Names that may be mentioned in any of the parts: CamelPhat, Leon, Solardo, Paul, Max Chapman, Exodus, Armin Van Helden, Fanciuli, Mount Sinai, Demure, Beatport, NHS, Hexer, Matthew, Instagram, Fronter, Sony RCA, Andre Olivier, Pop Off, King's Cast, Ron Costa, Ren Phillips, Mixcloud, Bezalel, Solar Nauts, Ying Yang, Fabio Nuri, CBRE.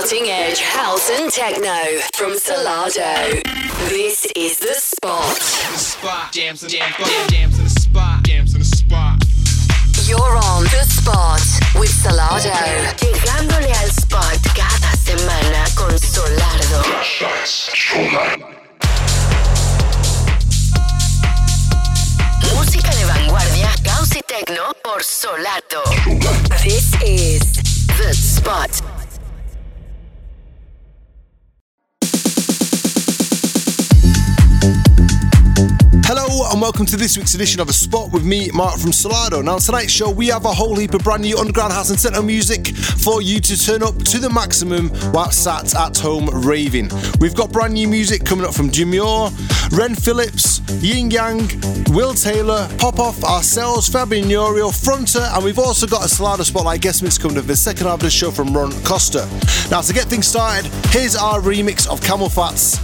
cutting-edge house and techno from Solardo. This is The Spot. You're on The Spot with Solardo. Llegándole al spot cada semana con Solardo. Música de vanguardia, house y techno por Solardo. This is The Spot. Hello and welcome to this week's edition of The Spot with me, Mark from Solardo. Now on tonight's show we have a whole heap of brand new underground house and techno music for you to turn up to the maximum while sat at home raving. We've got brand new music coming up from Demure, Ren Phillips, Ying Yang, Will Taylor, Pop Off, ourselves, Fabio Nuri, Fronter, and we've also got a Solardo Spotlight guest mix coming up for the second half of the show from Ron Costa. Now to get things started, here's our remix of CamelPhat's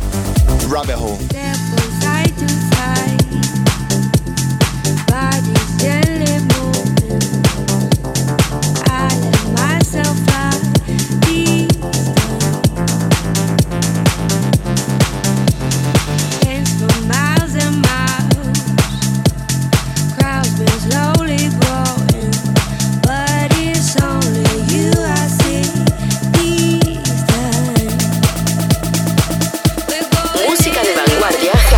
Rabbit Hole. Música de vanguardia.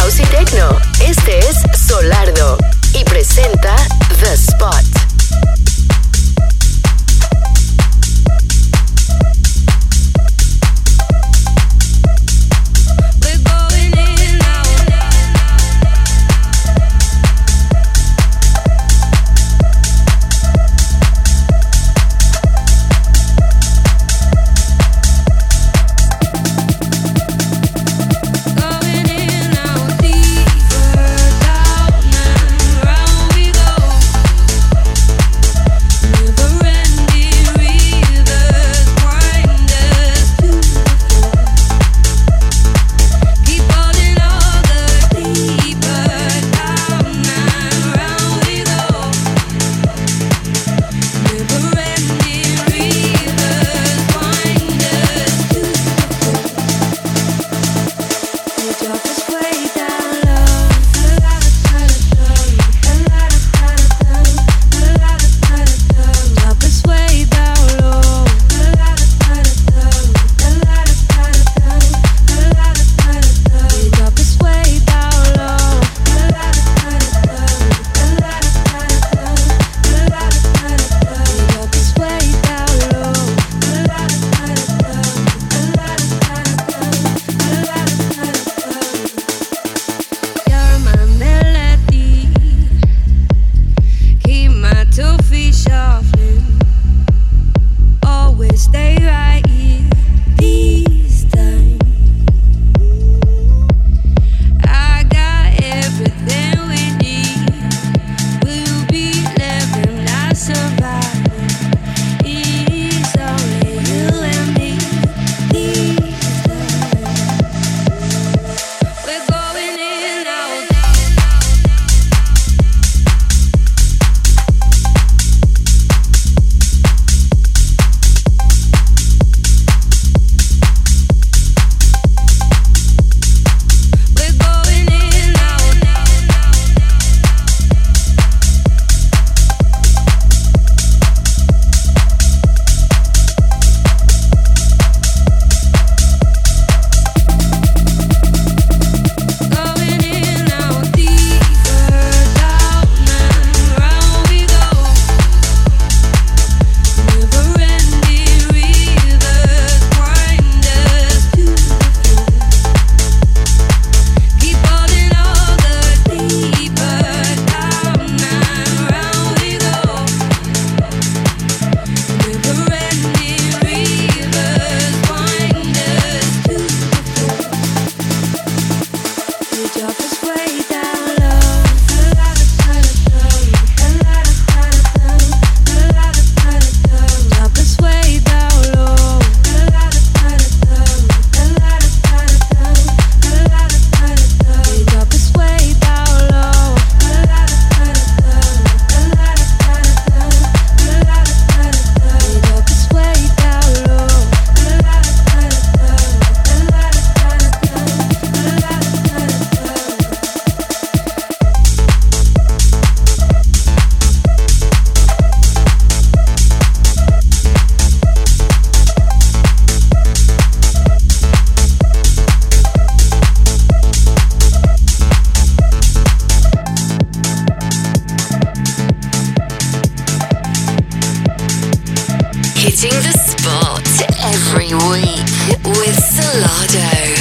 hitting the spot every week with Solardo.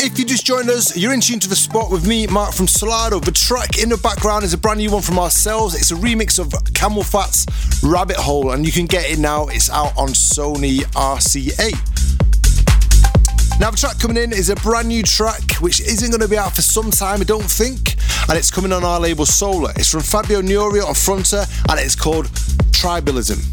If you just joined us, you're in tune to The Spot with me, Mark from Solardo. The track in the background is a brand new one from ourselves. It's a remix of CamelPhat's Rabbit Hole, and you can get it now. It's out on Sony RCA. Now the track coming in is a brand new track, which isn't going to be out for some time, I don't think. And it's coming on our label Solar. It's from Fabio Nuri on Fronter, and it's called Tribalism.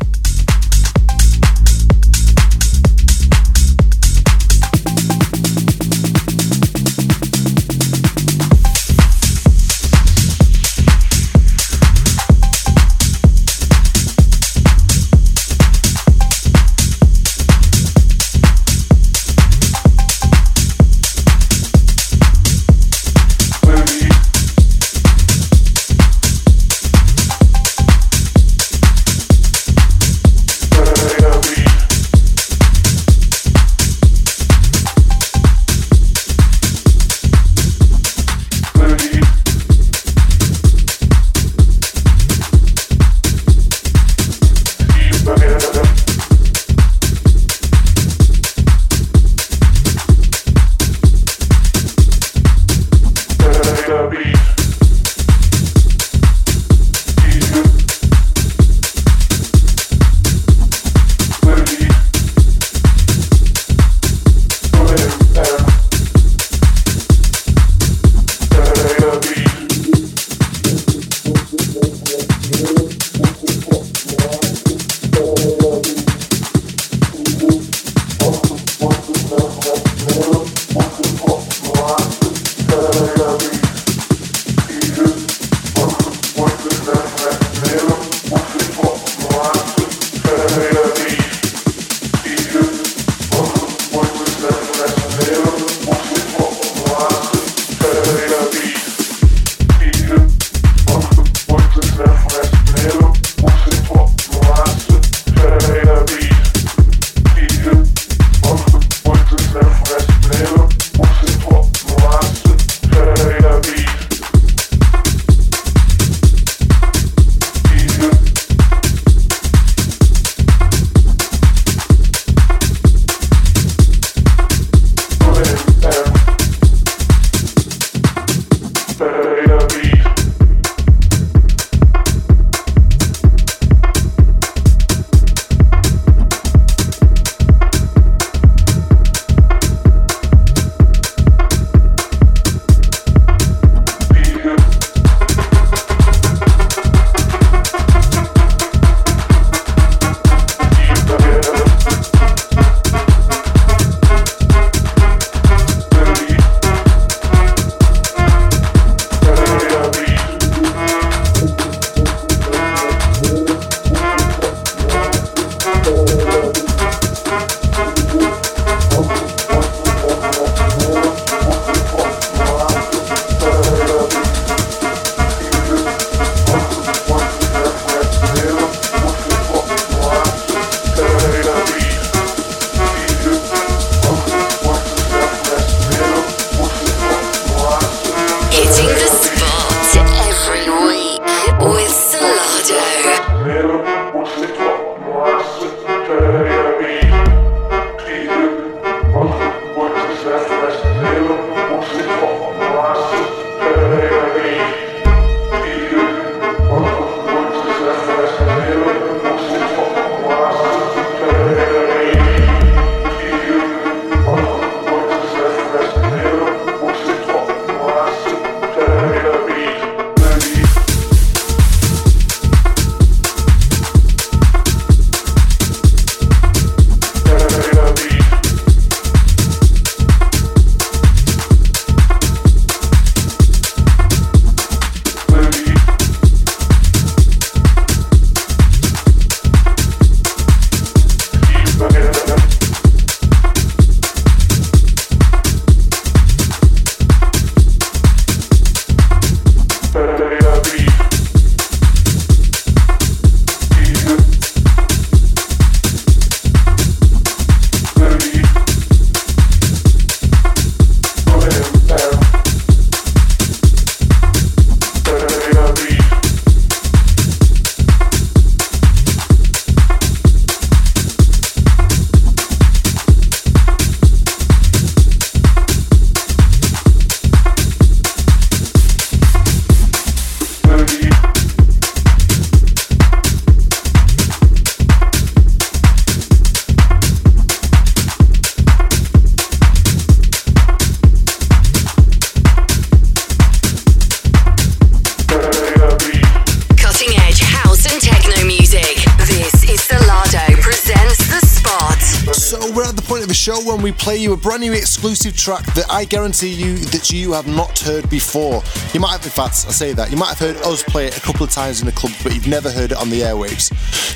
of the show when we play you a brand new exclusive track that I guarantee you that you have not heard before. You might have, in fact, I say that, you might have heard us play it a couple of times in the club, but you've never heard it on the airwaves.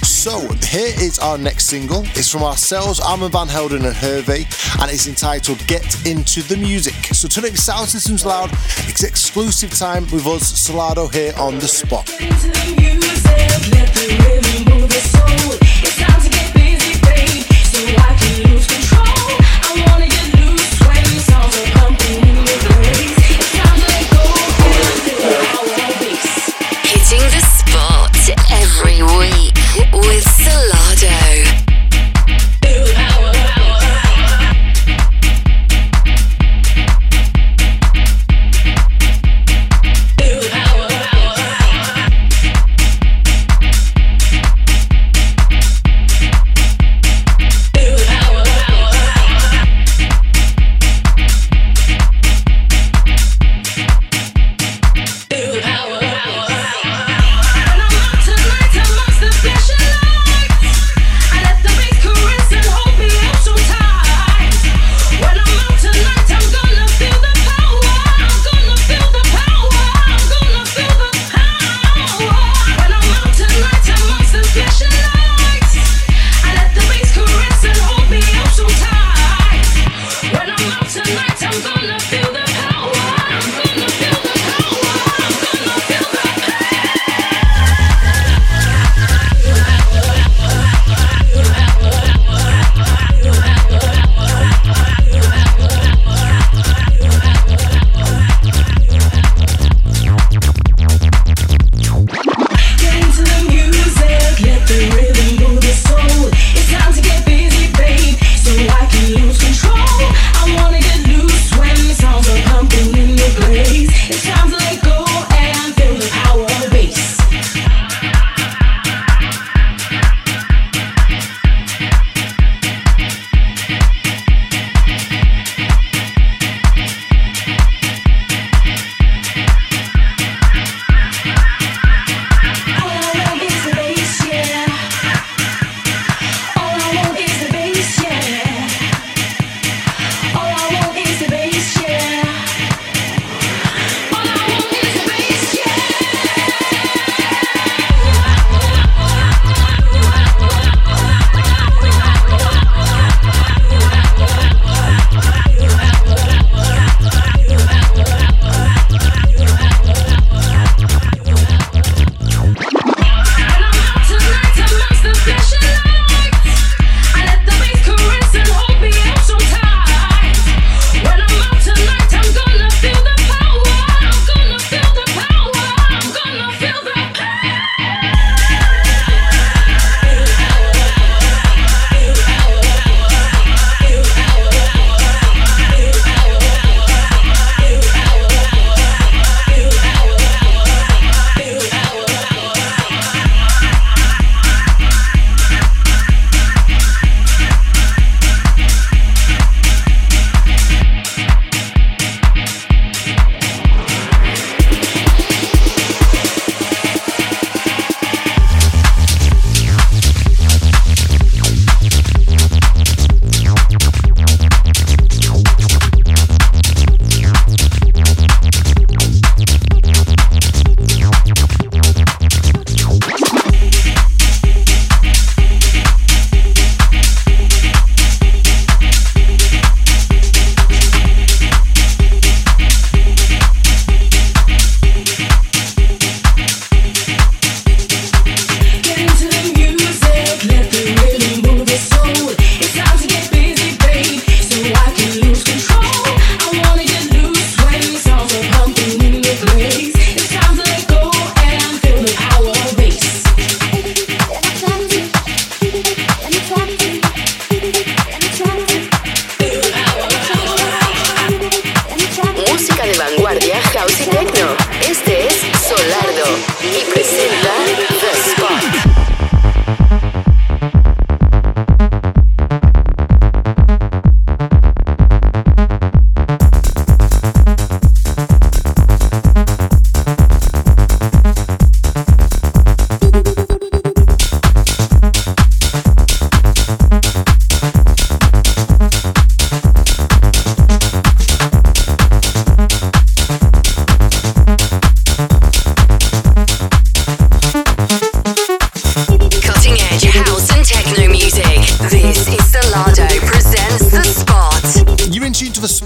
So here is our next single. It's from ourselves, Armin Van Helden and Hervey, and it's entitled Get Into The Music. So turn up your sound systems loud. It's exclusive time with us, Solardo, here on The Spot. Get into the music, let the rhythm move the soul. It's time to get busy, babe, so I can lose control. I wanna get loose, sway, sounds are pumping in the race. It's time to let go, feel our base. Hitting The Spot every week with Solardo.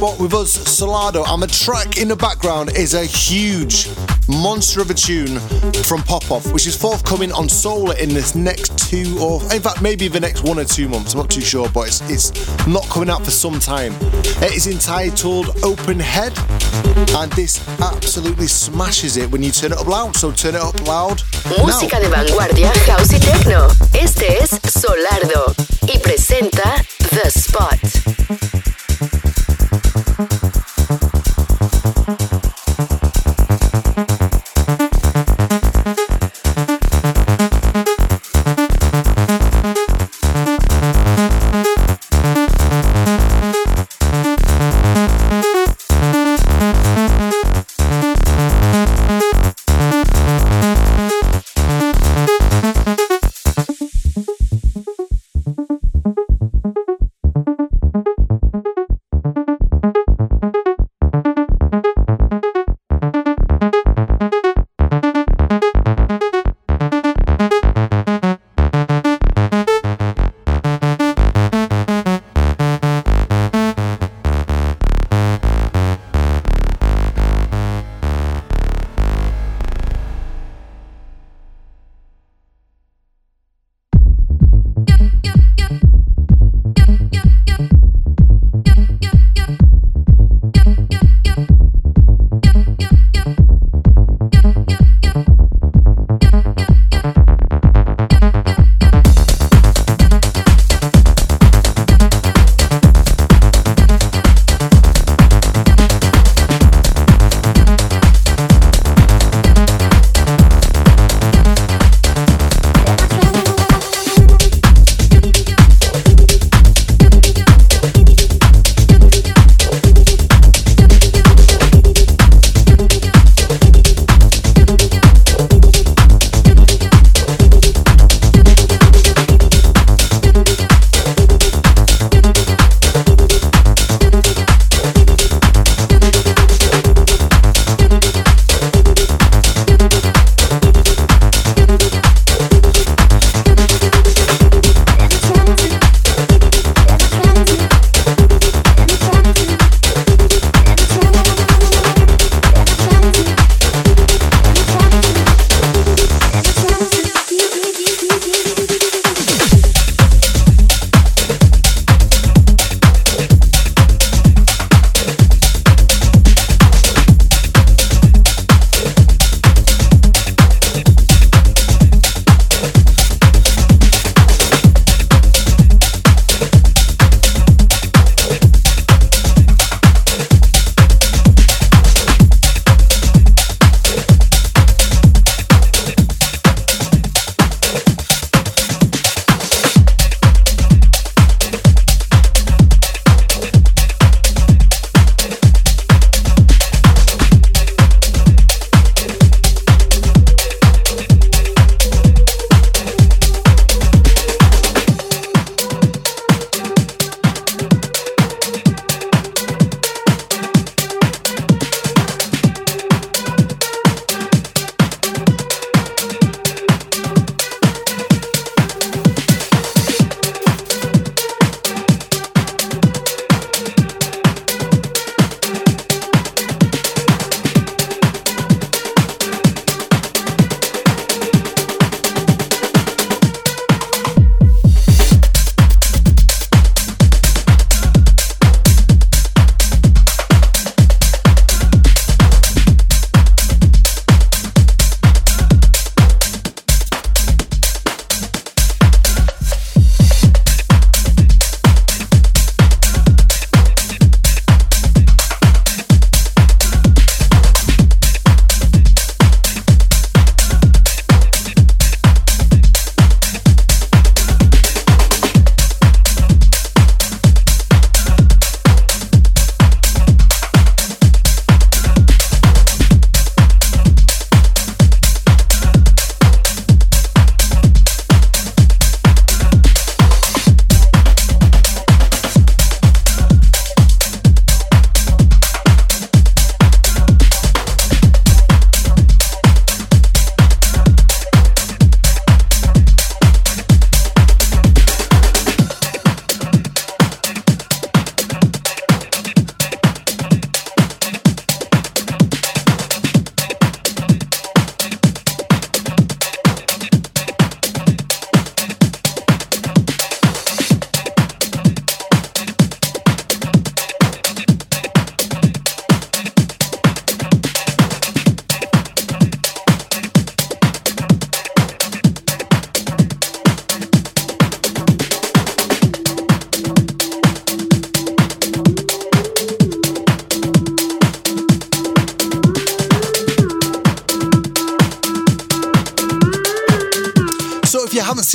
what with us, Solardo, and the track in the background is a huge monster of a tune from Pop Off, which is forthcoming on Solar in this next two, or in fact maybe the next 1 or 2 months, I'm not too sure, but it's not coming out for some time. It is entitled Open Head, and this absolutely smashes it when you turn it up loud, so turn it up loud now. Música de vanguardia, house y techno. Este es Solardo y presenta The Spot.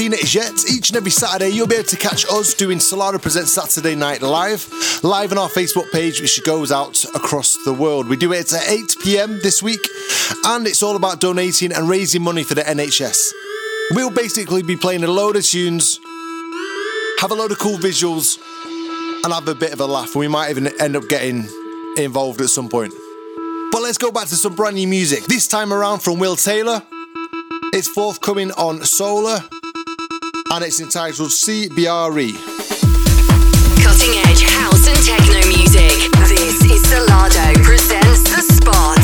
seen it as yet, each and every Saturday you'll be able to catch us doing Solardo Presents Saturday Night Live on our Facebook page, which goes out across the world. We do it at 8 p.m. this week, and it's all about donating and raising money for the NHS. We'll basically be playing a load of tunes, have a load of cool visuals, and have a bit of a laugh. We might even end up getting involved at some point. But let's go back to some brand new music. This time around from Will Taylor. It's forthcoming on Solar, and it's entitled CBRE. Cutting edge house and techno music. This is Solardo Presents The Spot.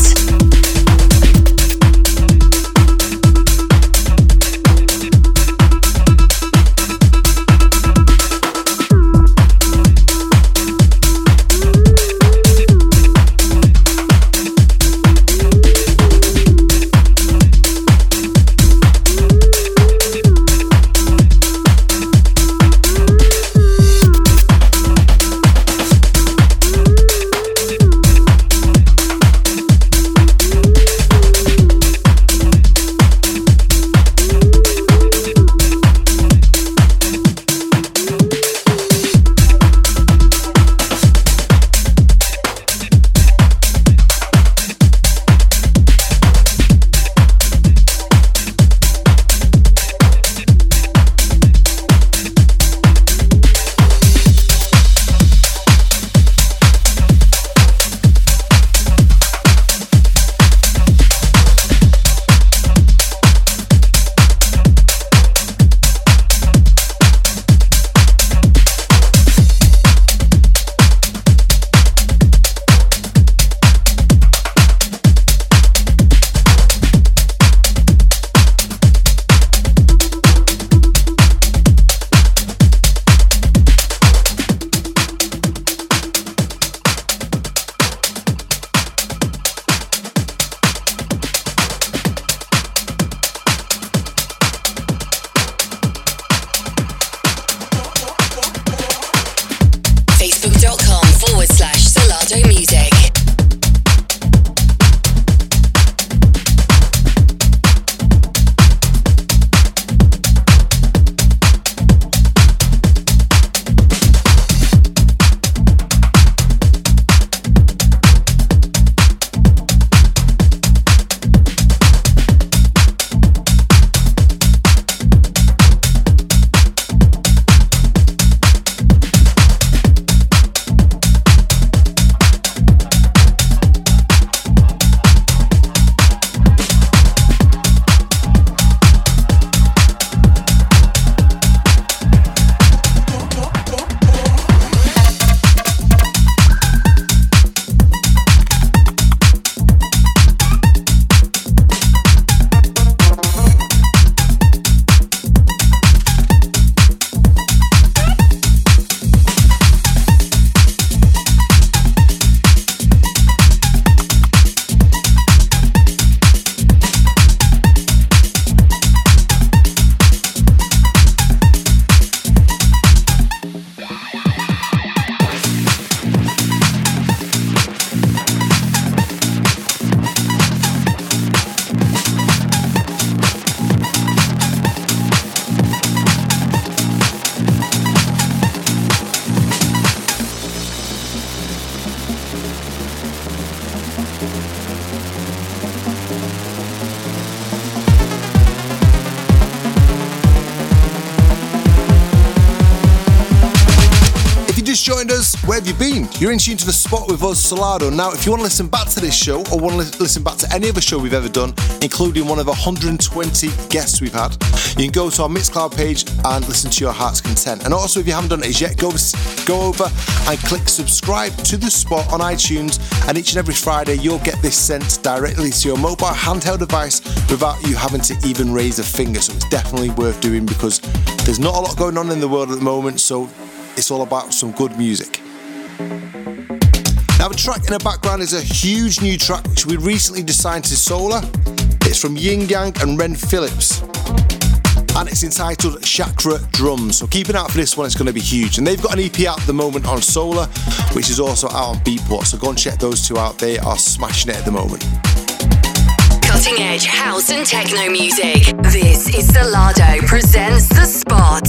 Where have you been? You're in tune to The Spot with us, Solardo. Now, if you want to listen back to this show or want to listen back to any other show we've ever done, including one of 120 guests we've had, you can go to our Mixcloud page and listen to your heart's content. And also, if you haven't done it as yet, go over and click subscribe to The Spot on iTunes, and each and every Friday you'll get this sent directly to your mobile handheld device without you having to even raise a finger. So it's definitely worth doing, because there's not a lot going on in the world at the moment, so it's all about some good music. Now, the track in the background is a huge new track which we recently designed to Solar. It's from Ying Yang and Ren Phillips, and it's entitled Chakra Drums. So keep an eye out for this one, it's going to be huge. And they've got an EP out at the moment on Solar, which is also out on Beatport. So go and check those two out, they are smashing it at the moment. cutting edge house and techno music. This is Solardo presents The Spot.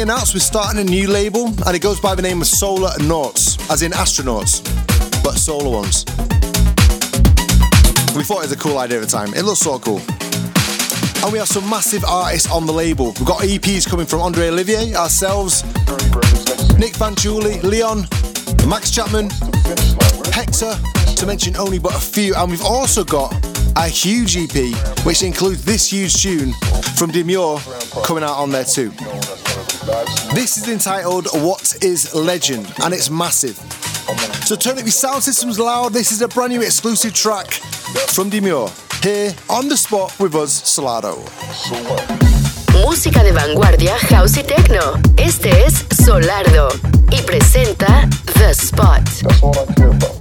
Announced we're starting a new label and it goes by the name of Solar Nauts, as in astronauts, but solar ones. We thought it was a cool idea at the time, it looks so cool. And we have some massive artists on the label. We've got EPs coming from Andre Olivier, ourselves, Nick Fanciuli, Leon, Max Chapman, Hexer, to mention only but a few. And we've also got a huge EP, which includes this huge tune from Demure coming out on there too. This is entitled What Is Legend, and it's massive. So turn up your sound systems loud. This is a brand new exclusive track from Demure, here on The Spot with us, Solardo. Música de vanguardia, house y techno. Este es Solardo y presenta The Spot. That's all I care about.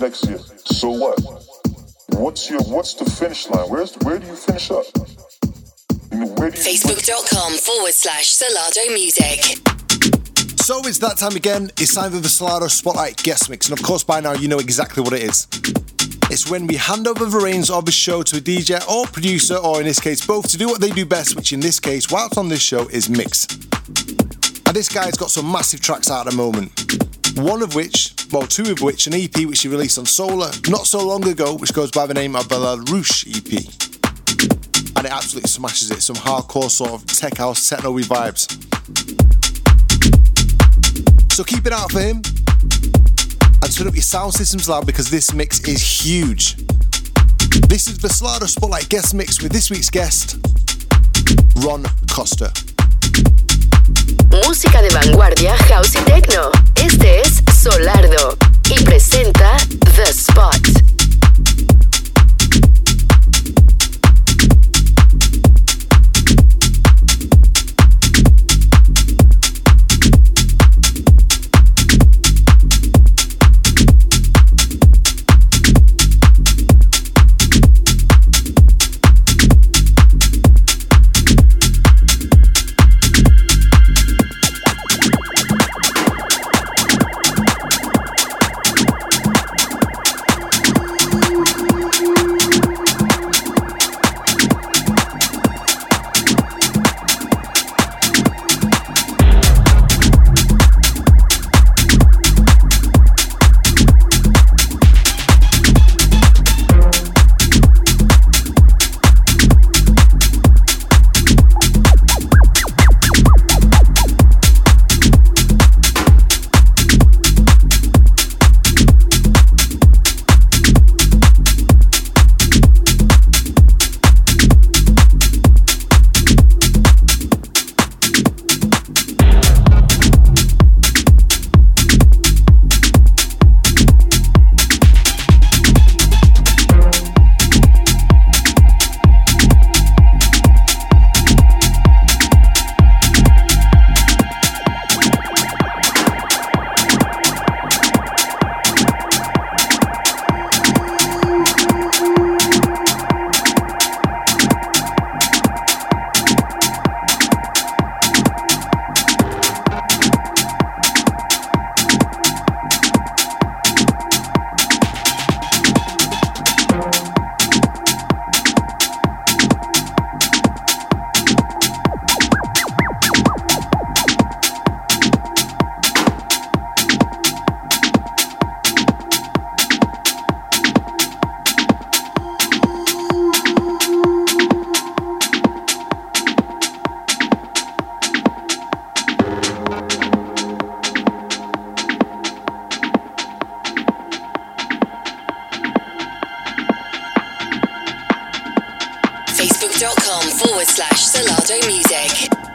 Next year. So what? What's the finish line? Where do you finish up? Facebook.com/Solardo Music. So it's that time again. It's time for the Solardo Spotlight Guest Mix, and of course by now you know exactly what it is. It's when we hand over the reins of the show to a DJ or producer, or in this case both, to do what they do best, which in this case, whilst on this show, is mix. And this guy's got some massive tracks out at the moment. Two of which, an EP which he released on Solar not so long ago, which goes by the name of Belarus EP. And it absolutely smashes it, some hardcore sort of tech house, techno-y vibes. So keep it out for him, and turn up your sound systems loud because this mix is huge. This is the Solardo Spotlight Guest Mix with this week's guest, Ron Costa. Música de vanguardia, house y techno. Este es Solardo y presenta The Spot. facebook.com/Solardo Music.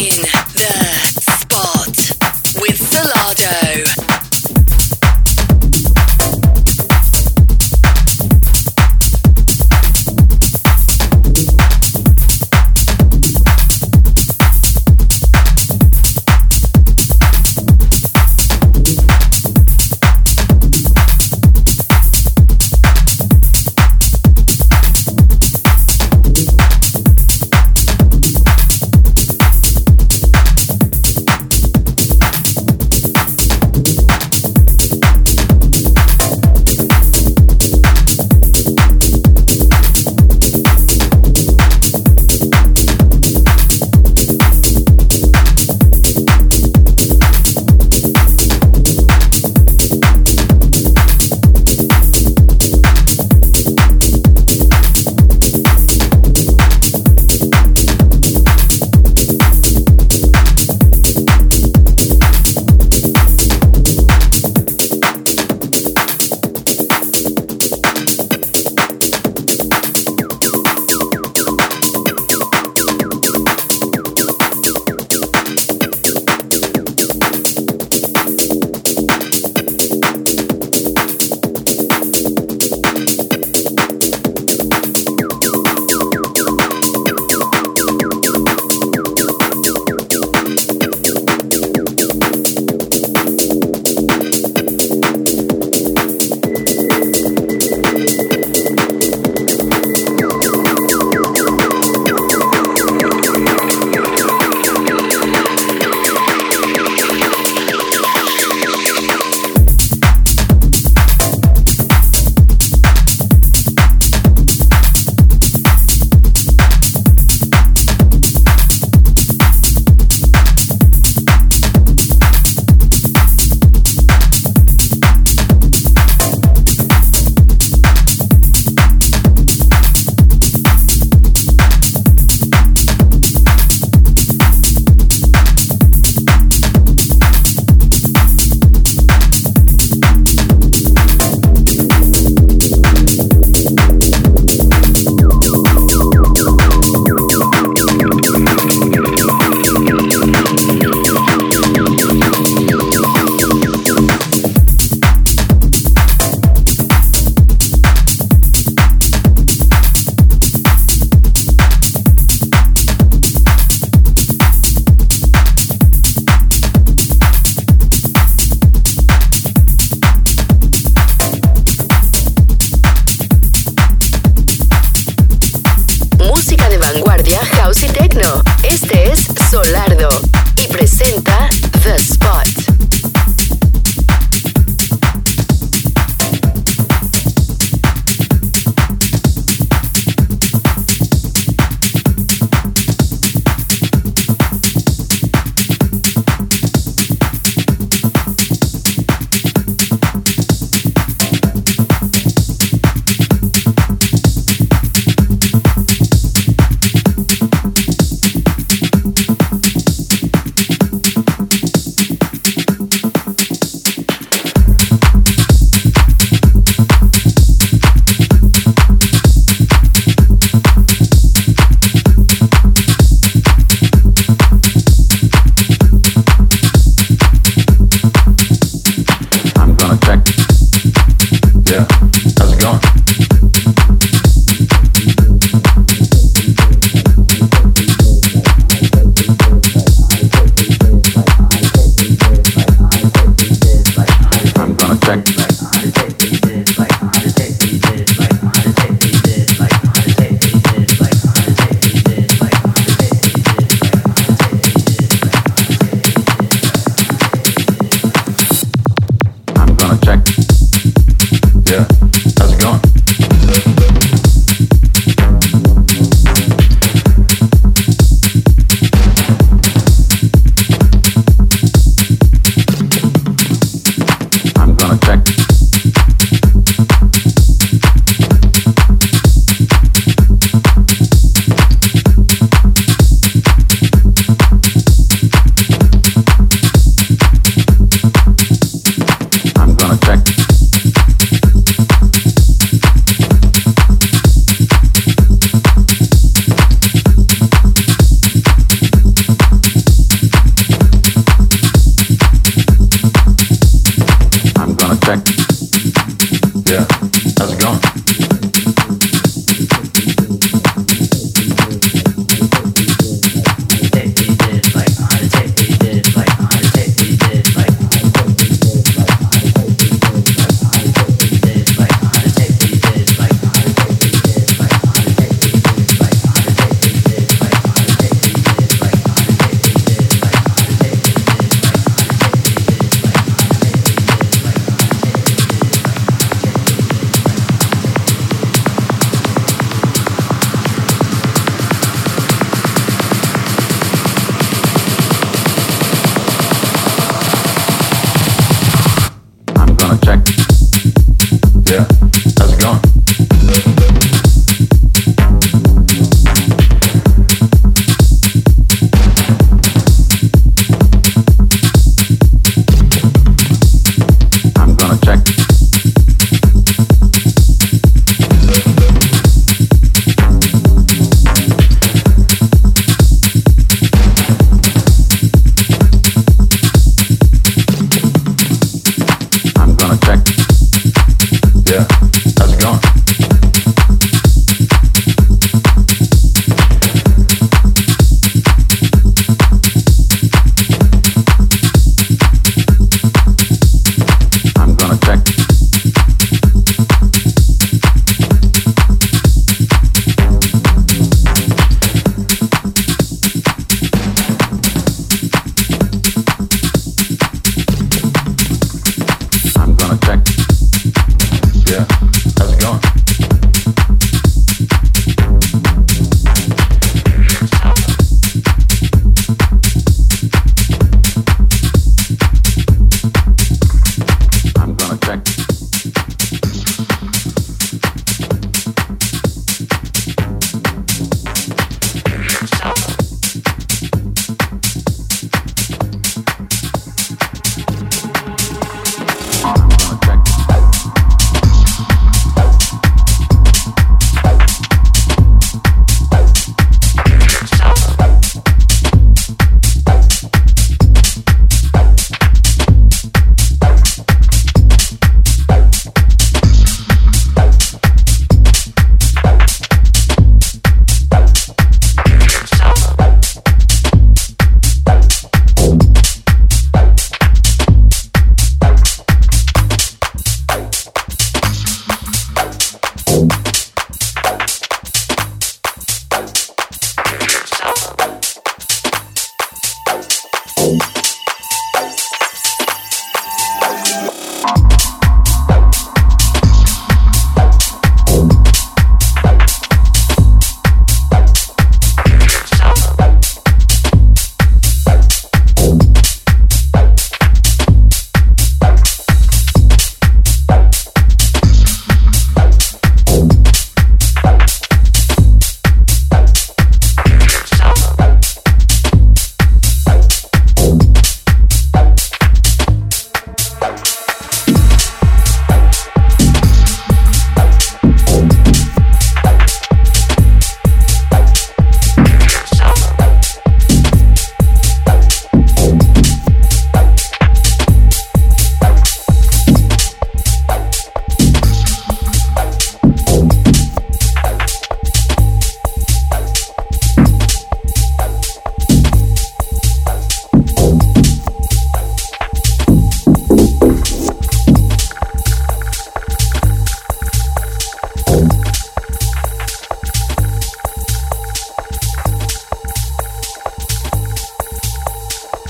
In the spot with Solardo.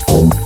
Wait a minute.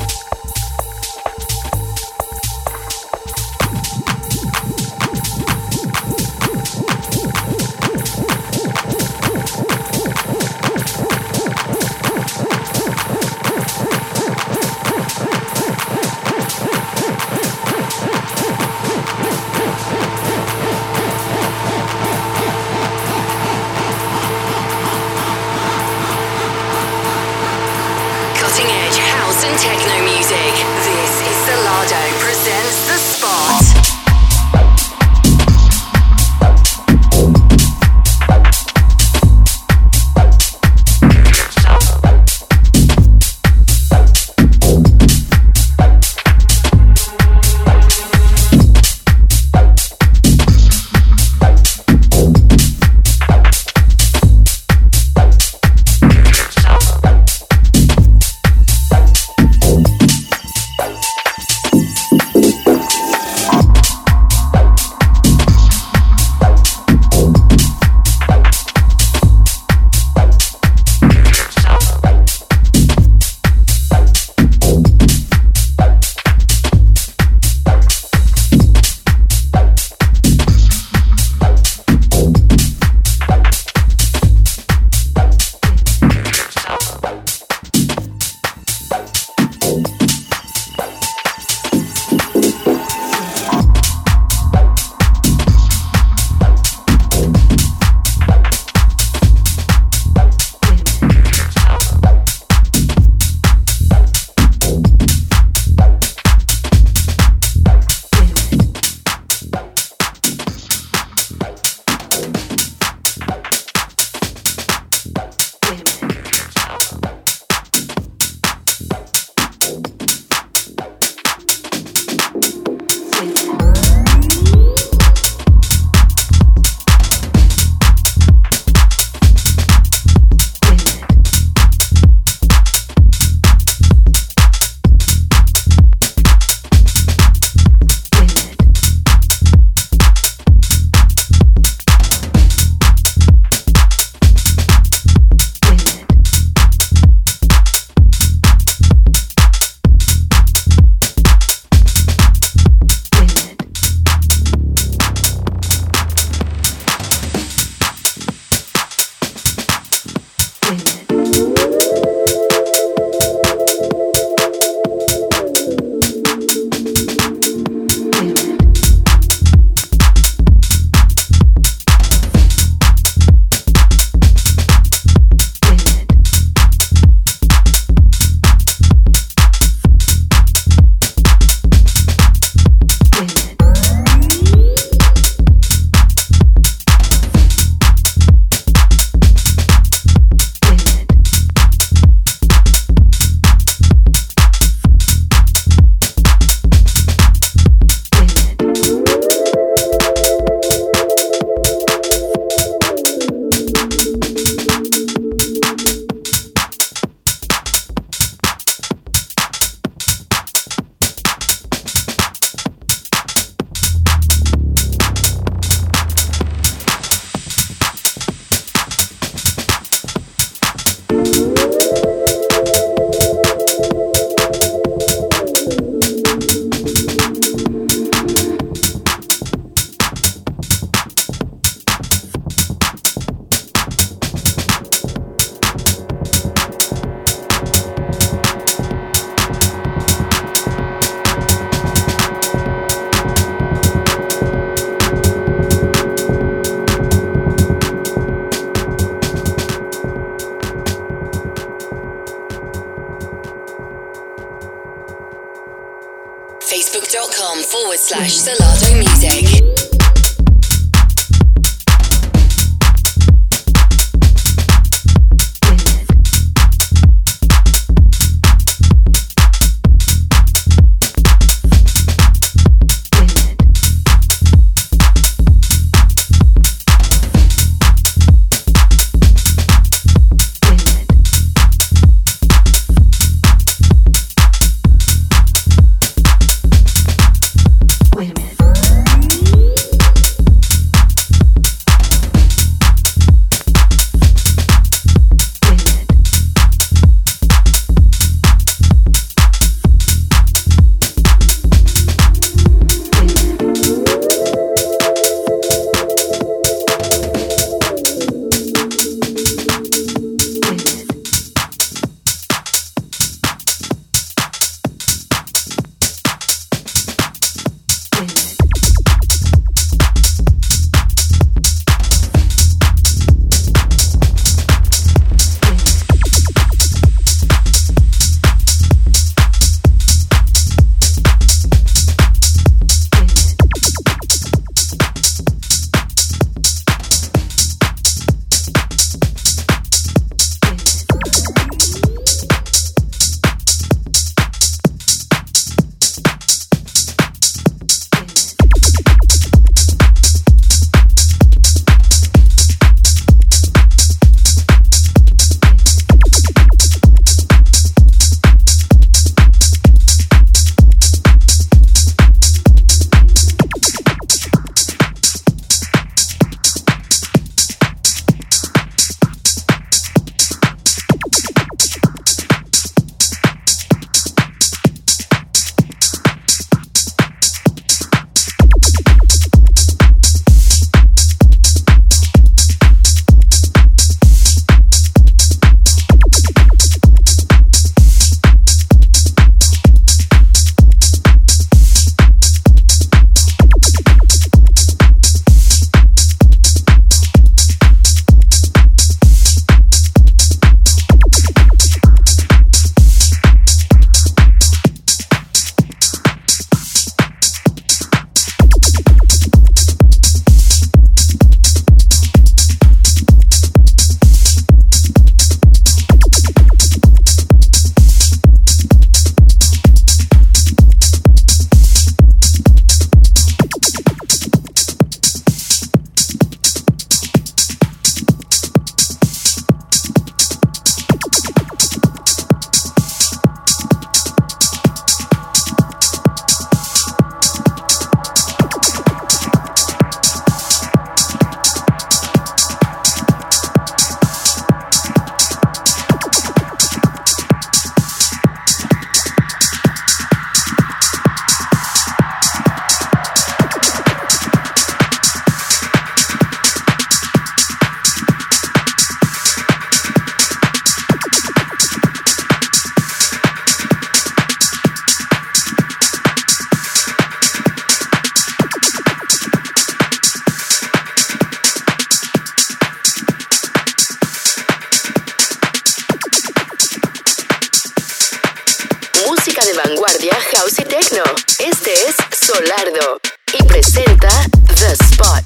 música de vanguardia, house y techno. Este es Solardo y presenta The Spot.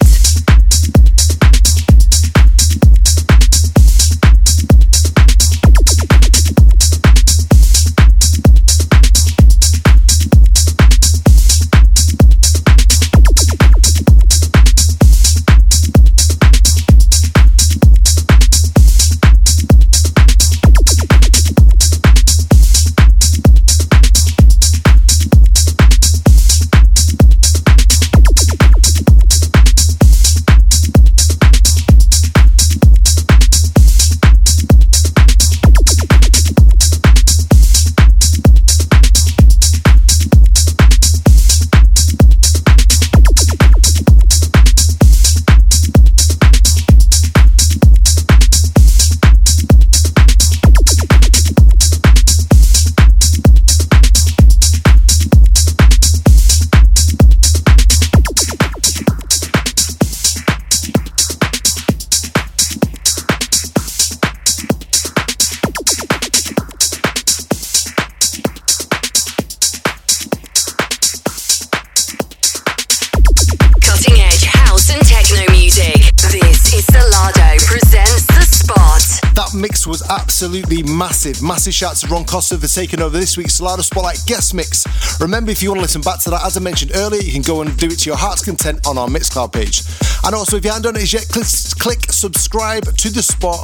Absolutely massive. Massive shouts to Ron Costa for taking over this week's Solardo Spotlight guest mix. Remember, if you want to listen back to that, as I mentioned earlier, you can go and do it to your heart's content on our Mixcloud page. And also, if you haven't done it as yet, click subscribe to The Spot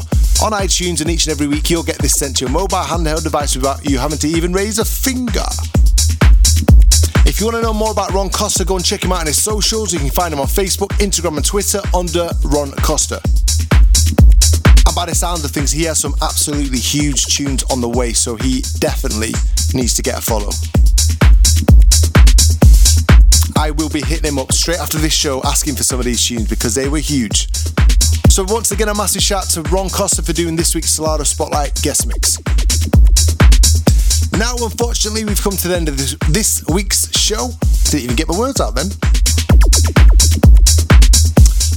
on iTunes, and each and every week you'll get this sent to your mobile handheld device without you having to even raise a finger. If you want to know more about Ron Costa, go and check him out on his socials. You can find him on Facebook, Instagram and Twitter under Ron Costa. By the sound of things, he has some absolutely huge tunes on the way, so he definitely needs to get a follow. I will be hitting him up straight after this show asking for some of these tunes because they were huge. So once again, a massive shout to Ron Costa for doing this week's Solardo Spotlight guest mix. Now, unfortunately, we've come to the end of this week's show. Didn't even get my words out then.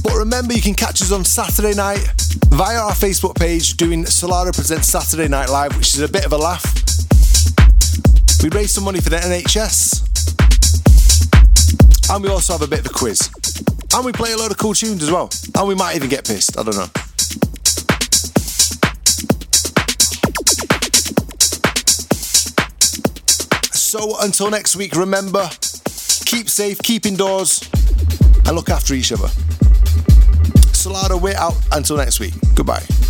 But remember, you can catch us on Saturday night via our Facebook page doing Solardo Presents Saturday Night Live, which is a bit of a laugh. We raise some money for the NHS. And we also have a bit of a quiz. And we play a load of cool tunes as well. And we might even get pissed, I don't know. So until next week, remember, keep safe, keep indoors, and look after each other. Solardo, we're out until next week. Goodbye.